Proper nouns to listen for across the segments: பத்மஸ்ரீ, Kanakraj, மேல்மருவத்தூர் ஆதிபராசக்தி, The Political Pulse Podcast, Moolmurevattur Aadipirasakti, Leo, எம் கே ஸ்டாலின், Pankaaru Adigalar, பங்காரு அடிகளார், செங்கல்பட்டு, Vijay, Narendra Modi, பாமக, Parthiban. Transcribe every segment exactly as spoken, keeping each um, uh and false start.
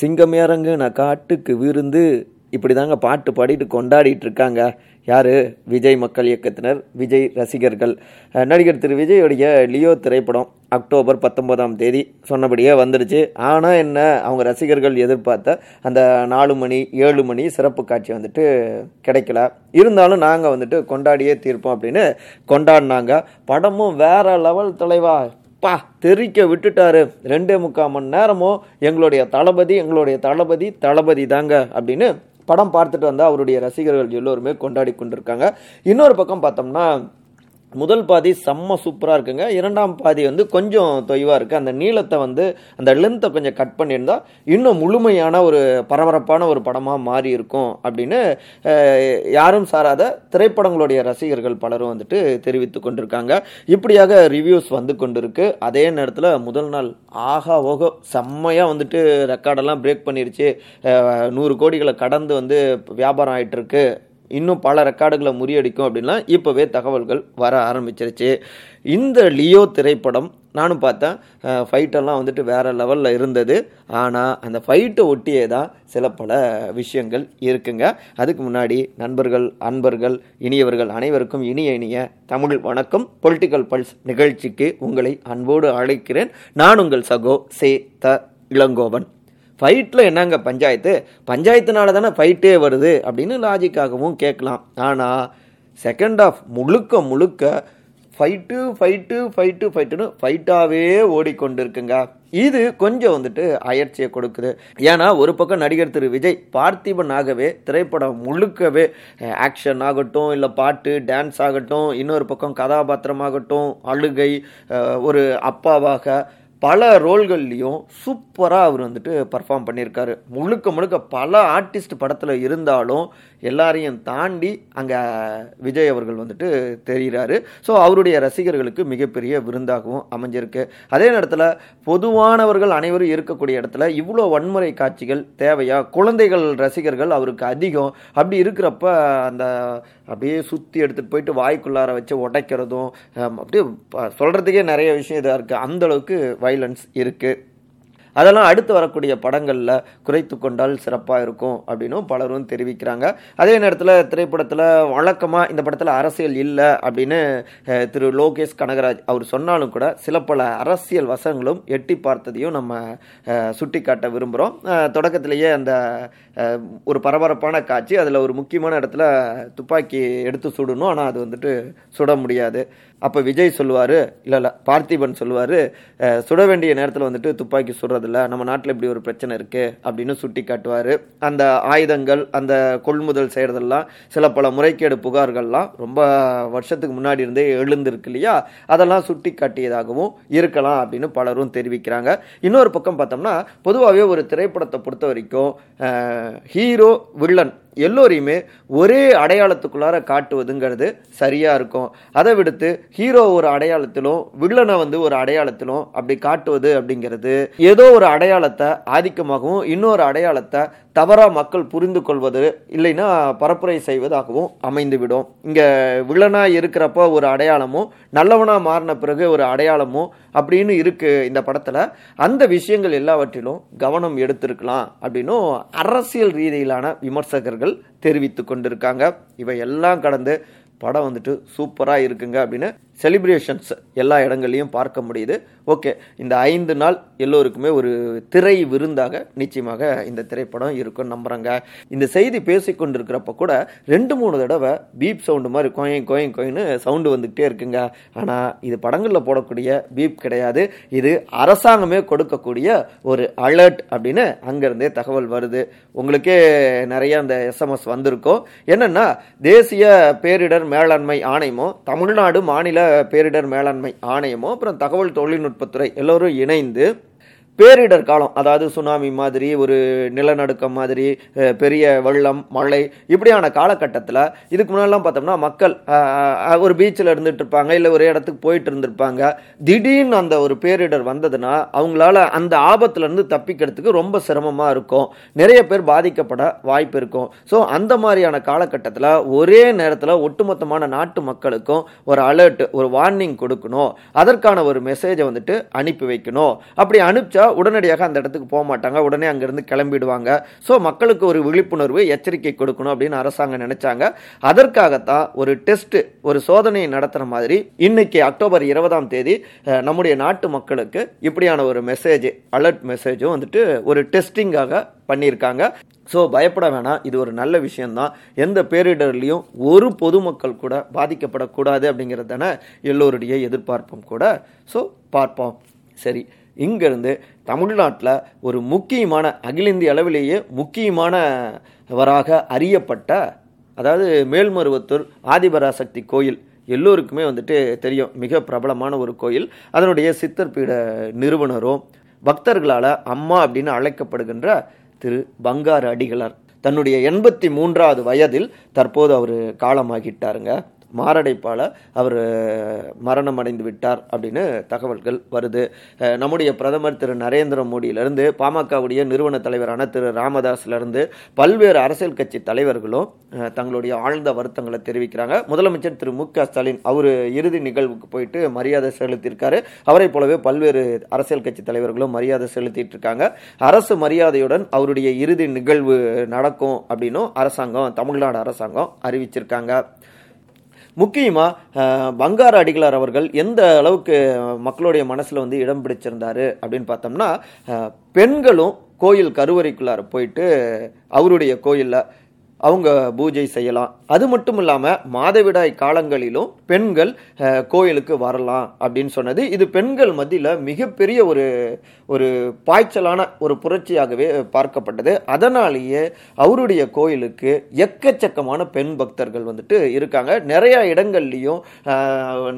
சிங்கம் இறங்கு நான் காட்டுக்கு விருந்து இப்படி தாங்க பாட்டு பாடிட்டு கொண்டாடிட்டு இருக்காங்க. யார்? விஜய் மக்கள் இயக்கத்தினர், விஜய் ரசிகர்கள். நடிகர் திரு விஜயோடைய லியோ திரைப்படம் அக்டோபர் பத்தொன்பதாம் தேதி சொன்னபடியே வந்துடுச்சு. ஆனால் என்ன, அவங்க ரசிகர்கள் எதிர்பார்த்த அந்த நாலு மணி ஏழு மணி சிறப்பு காட்சி வந்துட்டு கிடைக்கல. இருந்தாலும் நாங்கள் வந்துட்டு கொண்டாடியே தீர்ப்போம் அப்படின்னு கொண்டாடினாங்க. படமும் வேற லெவல் தலைவா, பா தெரிக்க விட்டுட்டாரு. ரெண்டே முக்கால் மணி நேரமும் எங்களுடைய தளபதி எங்களுடைய தளபதி தளபதி தாங்க அப்படின்னு படம் பார்த்துட்டு வந்தால் அவருடைய ரசிகர்கள் எல்லோருமே கொண்டாடி கொண்டிருக்காங்க. இன்னொரு பக்கம் பார்த்தோம்னா முதல் பாதி செம்ம சூப்பராக இருக்குங்க. இரண்டாம் பாதி வந்து கொஞ்சம் தொய்வாக இருக்குது. அந்த நீளத்தை வந்து அந்த லென்த்தை கொஞ்சம் கட் பண்ணியிருந்தால் இன்னும் முழுமையான ஒரு பரபரப்பான ஒரு படமாக மாறி இருக்கும் அப்படின்னு யாரும் சாராத திரைப்படங்களுடைய ரசிகர்கள் பலரும் வந்துட்டு தெரிவித்து கொண்டிருக்காங்க. இப்படியாக ரிவ்யூஸ் வந்து கொண்டிருக்கு. அதே நேரத்தில் முதல் நாள் ஆகா ஓகோ செம்மையாக வந்துட்டு ரெக்கார்டெல்லாம் பிரேக் பண்ணிருச்சு. நூறு கோடிகளை கடந்து வந்து வியாபாரம் ஆகிட்டுருக்கு. இன்னும் பல ரெக்கார்டுகளை முறியடிக்கும் அப்படின்லாம் இப்போவே தகவல்கள் வர ஆரம்பிச்சிருச்சு. இந்த லியோ திரைப்படம் நானும் பார்த்தேன். ஃபைட்டெல்லாம் வந்துட்டு வேறு லெவலில் இருந்தது. ஆனால் அந்த ஃபைட்டை ஒட்டியே தான் சில பல விஷயங்கள் இருக்குங்க. அதுக்கு முன்னாடி நண்பர்கள், அன்பர்கள், இனியவர்கள் அனைவருக்கும் இனிய இனிய தமிழ் வணக்கம். பொலிட்டிக்கல் பல்ஸ் நிகழ்ச்சிக்கு உங்களை அன்போடு அழைக்கிறேன். நான் உங்கள் சகோ சே த இளங்கோவன். ஃபைட்டில் என்னங்க பஞ்சாயத்து, பஞ்சாயத்துனால தானே ஃபைட்டே வருது அப்படின்னு லாஜிக்காகவும் கேட்கலாம். ஆனால் செகண்ட் ஆஃப் முழுக்க முழுக்க ஃபைட்டு ஃபைட்டு ஃபைட்டு ஃபைட்டுன்னு ஃபைட்டாகவே ஓடிக்கொண்டிருக்குங்க. இது கொஞ்சம் வந்துட்டு அயற்சியை கொடுக்குது. ஏன்னா ஒரு பக்கம் நடிகர் திரு விஜய் பார்த்திபன் ஆகவே திரைப்படம் முழுக்கவே ஆக்ஷன் ஆகட்டும், இல்லை பாட்டு டான்ஸ் ஆகட்டும், இன்னொரு பக்கம் கதாபாத்திரமாகட்டும், அழுகை, ஒரு அப்பாவாக பல ரோல்கள்லையும் சூப்பராக அவர் வந்துட்டு பர்ஃபார்ம் பண்ணியிருக்காரு. முழுக்க முழுக்க பல ஆர்டிஸ்ட் படத்தில் இருந்தாலும் எல்லாரையும் தாண்டி அங்கே விஜய் அவர்கள் வந்துட்டு தெரிகிறாரு. ஸோ அவருடைய ரசிகர்களுக்கு மிகப்பெரிய விருந்தாகவும் அமைஞ்சிருக்கு. அதே நேரத்தில் பொதுவானவர்கள் அனைவரும் இருக்கக்கூடிய இடத்துல இவ்வளோ வன்முறை காட்சிகள் தேவையா? குழந்தைகள் ரசிகர்கள் அவருக்கு அதிகம். அப்படி இருக்கிறப்ப அந்த அப்படியே சுற்றி எடுத்துகிட்டு போயிட்டு வாய்க்குள்ளார வச்சு உடைக்கிறதும் அப்படியே சொல்கிறதுக்கே நிறைய விஷயம் இதாக இருக்குது. அந்தளவுக்கு வைலன்ஸ் இருக்குது. அதெல்லாம் அடுத்து வரக்கூடிய படங்களில் குறைத்து கொண்டால் சிறப்பாக இருக்கும் அப்படின்னும் பலரும் தெரிவிக்கிறாங்க. அதே நேரத்தில் திரைப்படத்தில் வழக்கமாக இந்த படத்தில் அரசியல் இல்லை அப்படின்னு திரு லோகேஷ் கனகராஜ் அவர் சொன்னாலும் கூட சில பல அரசியல் வசங்களும் எட்டி பார்த்ததையும் நம்ம சுட்டி காட்ட விரும்புகிறோம். தொடக்கத்திலேயே அந்த ஒரு பரபரப்பான காட்சி, அதில் ஒரு முக்கியமான இடத்துல துப்பாக்கி எடுத்து சுடணும், ஆனால் அது வந்துட்டு சுட முடியாது. அப்போ விஜய் சொல்லுவார், இல்லை இல்லை பார்த்திபன் சொல்லுவார், சுட வேண்டிய நேரத்தில் வந்துட்டு துப்பாக்கி சுடுறது இல்லை, நம்ம நாட்டில் இப்படி ஒரு பிரச்சனை இருக்குது அப்படின்னு சுட்டி காட்டுவார். அந்த ஆயுதங்கள் அந்த கொள்முதல் செய்கிறதெல்லாம் சில பல முறைகேடு புகார்கள்லாம் ரொம்ப வருஷத்துக்கு முன்னாடி இருந்தே எழுந்திருக்கு இல்லையா, அதெல்லாம் சுட்டி காட்டியதாகவும் இருக்கலாம் அப்படின்னு பலரும் தெரிவிக்கிறாங்க. இன்னொரு பக்கம் பார்த்தோம்னா பொதுவாகவே ஒரு திரைப்படத்தை பொறுத்த வரைக்கும் ஹீரோ வில்லன் எல்லோரையுமே ஒரே அடையாளத்துக்குள்ளார காட்டுவதுங்கிறது சரியாக இருக்கும். அதை விடுத்து ஹீரோ ஒரு அடையாளத்திலும் வில்லனை வந்து ஒரு அடையாளத்திலும் அப்படி காட்டுவது அப்படிங்கிறது ஏதோ ஒரு அடையாளத்தை ஆதிக்கமாகவும் இன்னொரு அடையாளத்தை தவறாக மக்கள் புரிந்து கொள்வது இல்லைன்னா பரப்புரை செய்வதாகவும் அமைந்துவிடும். இங்கே வில்லனாக இருக்கிறப்போ ஒரு அடையாளமும் நல்லவனாக மாறின பிறகு ஒரு அடையாளமும் அப்படின்னு இருக்குது இந்த படத்தில். அந்த விஷயங்கள் எல்லாவற்றிலும் கவனம் எடுத்திருக்கலாம் அப்படின்னும் அரசியல் ரீதியிலான விமர்சகர்கள் தெரிவித்து கொண்டிருக்காங்க. இவையெல்லாம் கடந்து படம் வந்துட்டு சூப்பராக இருக்குங்க அப்படின்னு செலிப்ரேஷன்ஸ் எல்லா இடங்கள்லையும் பார்க்க முடியுது. ஓகே, இந்த ஐந்து நாள் எல்லோருக்குமே ஒரு திரை விருந்தாக நிச்சயமாக இந்த திரைப்படம் இருக்குன்னு நம்புகிறாங்க. இந்த செய்தி பேசிக்கொண்டிருக்கிறப்ப கூட ரெண்டு மூணு தடவை பீப் சவுண்டு மாதிரி கோயங் கோயங் கோயின்னு சவுண்டு வந்துக்கிட்டே இருக்குங்க. ஆனால் இது படங்களில் போடக்கூடிய பீப் கிடையாது. இது அரசாங்கமே கொடுக்கக்கூடிய ஒரு அலர்ட் அப்படின்னு அங்கேருந்தே தகவல் வருது. உங்களுக்கே நிறைய அந்த எஸ்எம்எஸ் வந்திருக்கும். என்னென்னா, தேசிய பேரிடர் மேலாண்மை ஆணையமும் தமிழ்நாடு மாநில பேரிடர் மேலாண்மை ஆணையமும் அப்புறம் தகவல் தொழில்நுட்பத்துறை எல்லோரும் இணைந்து பேரிடர் காலம், அதாவது சுனாமி மாதிரி, ஒரு நிலநடுக்கம் மாதிரி, பெரிய வெள்ளம், மழை, இப்படியான காலகட்டத்தில் இதுக்கு முன்னாடிலாம் பார்த்தோம்னா மக்கள் ஒரு பீச்சில் இருந்துட்டு இருப்பாங்க, இல்லை ஒரு இடத்துக்கு போயிட்டு இருந்திருப்பாங்க. திடீர்னு அந்த ஒரு பேரிடர் வந்ததுன்னா அவங்களால அந்த ஆபத்துலேருந்து தப்பிக்கிறதுக்கு ரொம்ப சிரமமாக இருக்கும். நிறைய பேர் பாதிக்கப்பட வாய்ப்பு இருக்கும். ஸோ அந்த மாதிரியான காலகட்டத்தில் ஒரே நேரத்தில் ஒட்டுமொத்தமான நாட்டு மக்களுக்கும் ஒரு அலர்ட், ஒரு வார்னிங் கொடுக்கணும், அதற்கான ஒரு மெசேஜை வந்துட்டு அனுப்பி வைக்கணும். அப்படி அனுப்பிச்சா உடனடியாக அந்த இடத்துக்கு போக மாட்டாங்க, உடனே அங்கிருந்து கிளம்பிடுவாங்க. ஸோ மக்களுக்கு ஒரு விழிப்புணர்வு எச்சரிக்கை கொடுக்கணும் அப்படின்னு அரசாங்கம் நினைச்சாங்க. அதற்காகத்தான் ஒரு டெஸ்ட், ஒரு சோதனையை நடத்துற மாதிரி இன்னைக்கு அக்டோபர் இருபதாம் தேதி நம்முடைய நாட்டு மக்களுக்கு இப்படியான ஒரு மெசேஜ், அலர்ட் மெசேஜும் வந்துட்டு ஒரு டெஸ்டிங்காக பண்ணியிருக்காங்க. ஸோ பயப்பட வேணாம், இது ஒரு நல்ல விஷயம்தான். எந்த பேரிடர்லையும் ஒரு பொதுமக்கள் கூட பாதிக்கப்படக்கூடாது அப்படிங்கிறது தானே எல்லோருடைய எதிர்பார்ப்பும் கூட. ஸோ பார்ப்போம். சரி, இங்கேருந்து தமிழ்நாட்டில் ஒரு முக்கியமான, அகில இந்திய அளவிலேயே முக்கியமானவராக அறியப்பட்ட, அதாவது மேல்மருவத்தூர் ஆதிபராசக்தி கோயில் எல்லோருக்குமே வந்துட்டு தெரியும், மிக பிரபலமான ஒரு கோயில். அதனுடைய சித்தர்பீட நிறுவனரும் பக்தர்களால் அம்மா அப்படின்னு அழைக்கப்படுகின்ற திரு பங்காரு அடிகளார் தன்னுடைய எண்பத்தி மூன்றாவது வயதில் தற்போது அவர் காலமாகிட்டாருங்க. மாரடைப்பால் அவர் மரணம் அடைந்து விட்டார் அப்படின்னு தகவல்கள் வருது. நம்முடைய பிரதமர் திரு நரேந்திர மோடியிலிருந்து பாமகவுடைய நிறுவன தலைவரான திரு ராமதாஸ்லேருந்து பல்வேறு அரசியல் கட்சி தலைவர்களும் தங்களுடைய ஆழ்ந்த வருத்தங்களை தெரிவிக்கிறாங்க. முதலமைச்சர் திரு எம் கே ஸ்டாலின் அவர் இறுதி நிகழ்வுக்கு போயிட்டு மரியாதை செலுத்தியிருக்காரு. அவரை போலவே பல்வேறு அரசியல் கட்சி தலைவர்களும் மரியாதை செலுத்திட்டு இருக்காங்க. அரசு மரியாதையுடன் அவருடைய இறுதி நிகழ்வு நடக்கும் அப்படின்னும் அரசாங்கம், தமிழ்நாடு அரசாங்கம் அறிவிச்சிருக்காங்க. முக்கியமாக பங்காரு அடிகளார் அவர்கள் எந்த அளவுக்கு மக்களுடைய மனசில் வந்து இடம் பிடிச்சிருந்தார் அப்படின்னு பார்த்தோம்னா, பெண்களும் கோயில் கருவறைக்குள்ளார போயிட்டு அவருடைய கோயிலில் அவங்க பூஜை செய்யலாம். அது மட்டும் இல்லாமல் மாதவிடாய் காலங்களிலும் பெண்கள் கோயிலுக்கு வரலாம் அப்படின்னு சொன்னது இது பெண்கள் மத்தியில் மிகப்பெரிய ஒரு ஒரு பாய்ச்சலான ஒரு புரட்சியாகவே பார்க்கப்பட்டது. அதனாலேயே அவருடைய கோயிலுக்கு எக்கச்சக்கமான பெண் பக்தர்கள் வந்துட்டு இருக்காங்க. நிறைய இடங்கள்லையும்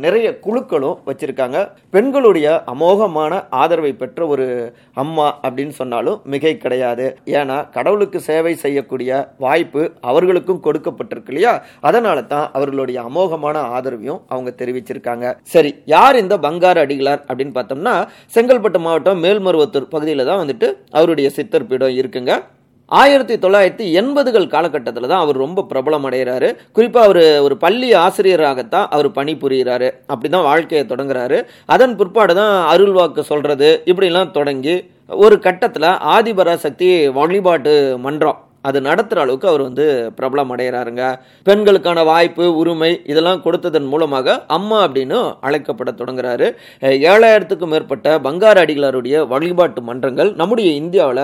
நிறைய குழுக்களும் வச்சிருக்காங்க. பெண்களுடைய அமோகமான ஆதரவை பெற்ற ஒரு அம்மா அப்படின்னு சொன்னாலும் மிகை கிடையாது. ஏன்னா கடவுளுக்கு சேவை செய்யக்கூடிய வாய்ப்பு அவர்களுக்கும் கொடுக்கப்பட்டிருக்கு இல்லையா? அதனால தான் அவர்களுடைய அமோகமான ஆதரவையும் அவங்க தெரிவிச்சிருக்காங்க. சரி, யார் இந்த பங்காரு அடிகளார் அப்படின்னு பார்த்தோம்னா, செங்கல்பட்டு மாவட்டம் மேல்மருவத்தூர் பகுதியில் தான் வந்துட்டு அவருடைய சித்தர் பீடம் இருக்குங்க. ஆயிரத்தி தொள்ளாயிரத்தி எண்பதுகள் காலகட்டத்தில் தான் அவர் ரொம்ப பிரபலம் அடைகிறாரு. குறிப்பாக அவர் ஒரு பள்ளி ஆசிரியராகத்தான் அவர் பணிபுரிகிறாரு, அப்படி தான் வாழ்க்கையை தொடங்குறாரு. அதன் பிற்பாடு தான் அருள்வாக்கு சொல்கிறது இப்படிலாம் தொடங்கி ஒரு கட்டத்தில் ஆதிபராசக்தி வழிபாட்டு மன்றம் அது நடத்துகிற அளவுக்கு அவர் வந்து பிரபலம் அடைகிறாருங்க. பெண்களுக்கான வாய்ப்பு, உரிமை இதெல்லாம் கொடுத்ததன் மூலமாக அம்மா அப்படின்னு அழைக்கப்பட தொடங்குறாரு. ஏழாயிரத்துக்கும் மேற்பட்ட பங்காரு அடிகளாருடைய வழிபாட்டு மன்றங்கள் நம்முடைய இந்தியாவில்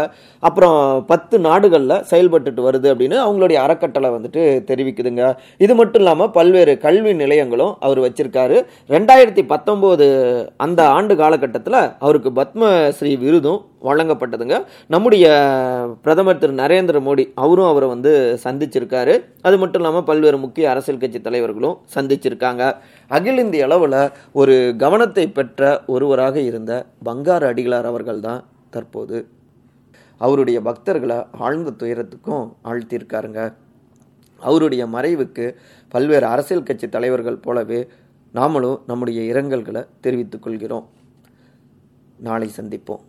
அப்புறம் பத்து நாடுகளில் செயல்பட்டுட்டு வருது அப்படின்னு அவங்களுடைய அறக்கட்டளை வந்துட்டு தெரிவிக்குதுங்க. இது மட்டும் இல்லாமல் பல்வேறு கல்வி நிலையங்களும் அவர் வச்சிருக்காரு. ரெண்டாயிரத்தி பத்தொம்போது அந்த ஆண்டு காலகட்டத்தில் அவருக்கு பத்மஸ்ரீ விருதும் வழங்கப்பட்டதுங்க. நம்முடைய பிரதமர் திரு நரேந்திர மோடி அவரும் அவரை வந்து சந்திச்சிருக்காரு. அது மட்டும் இல்லாமல் பல்வேறு முக்கிய அரசியல் கட்சி தலைவர்களும் சந்திச்சிருக்காங்க. அகில இந்திய அளவில் ஒரு கவனத்தை பெற்ற ஒருவராக இருந்த பங்காரு அடிகளார் அவர்கள் தான் தற்போது அவருடைய பக்தர்களை ஆழ்ந்த துயரத்துக்கும் ஆழ்த்தியிருக்காருங்க. அவருடைய மறைவுக்கு பல்வேறு அரசியல் கட்சி தலைவர்கள் போலவே நாமளும் நம்முடைய இரங்கல்களை தெரிவித்துக் கொள்கிறோம். நாளை சந்திப்போம்.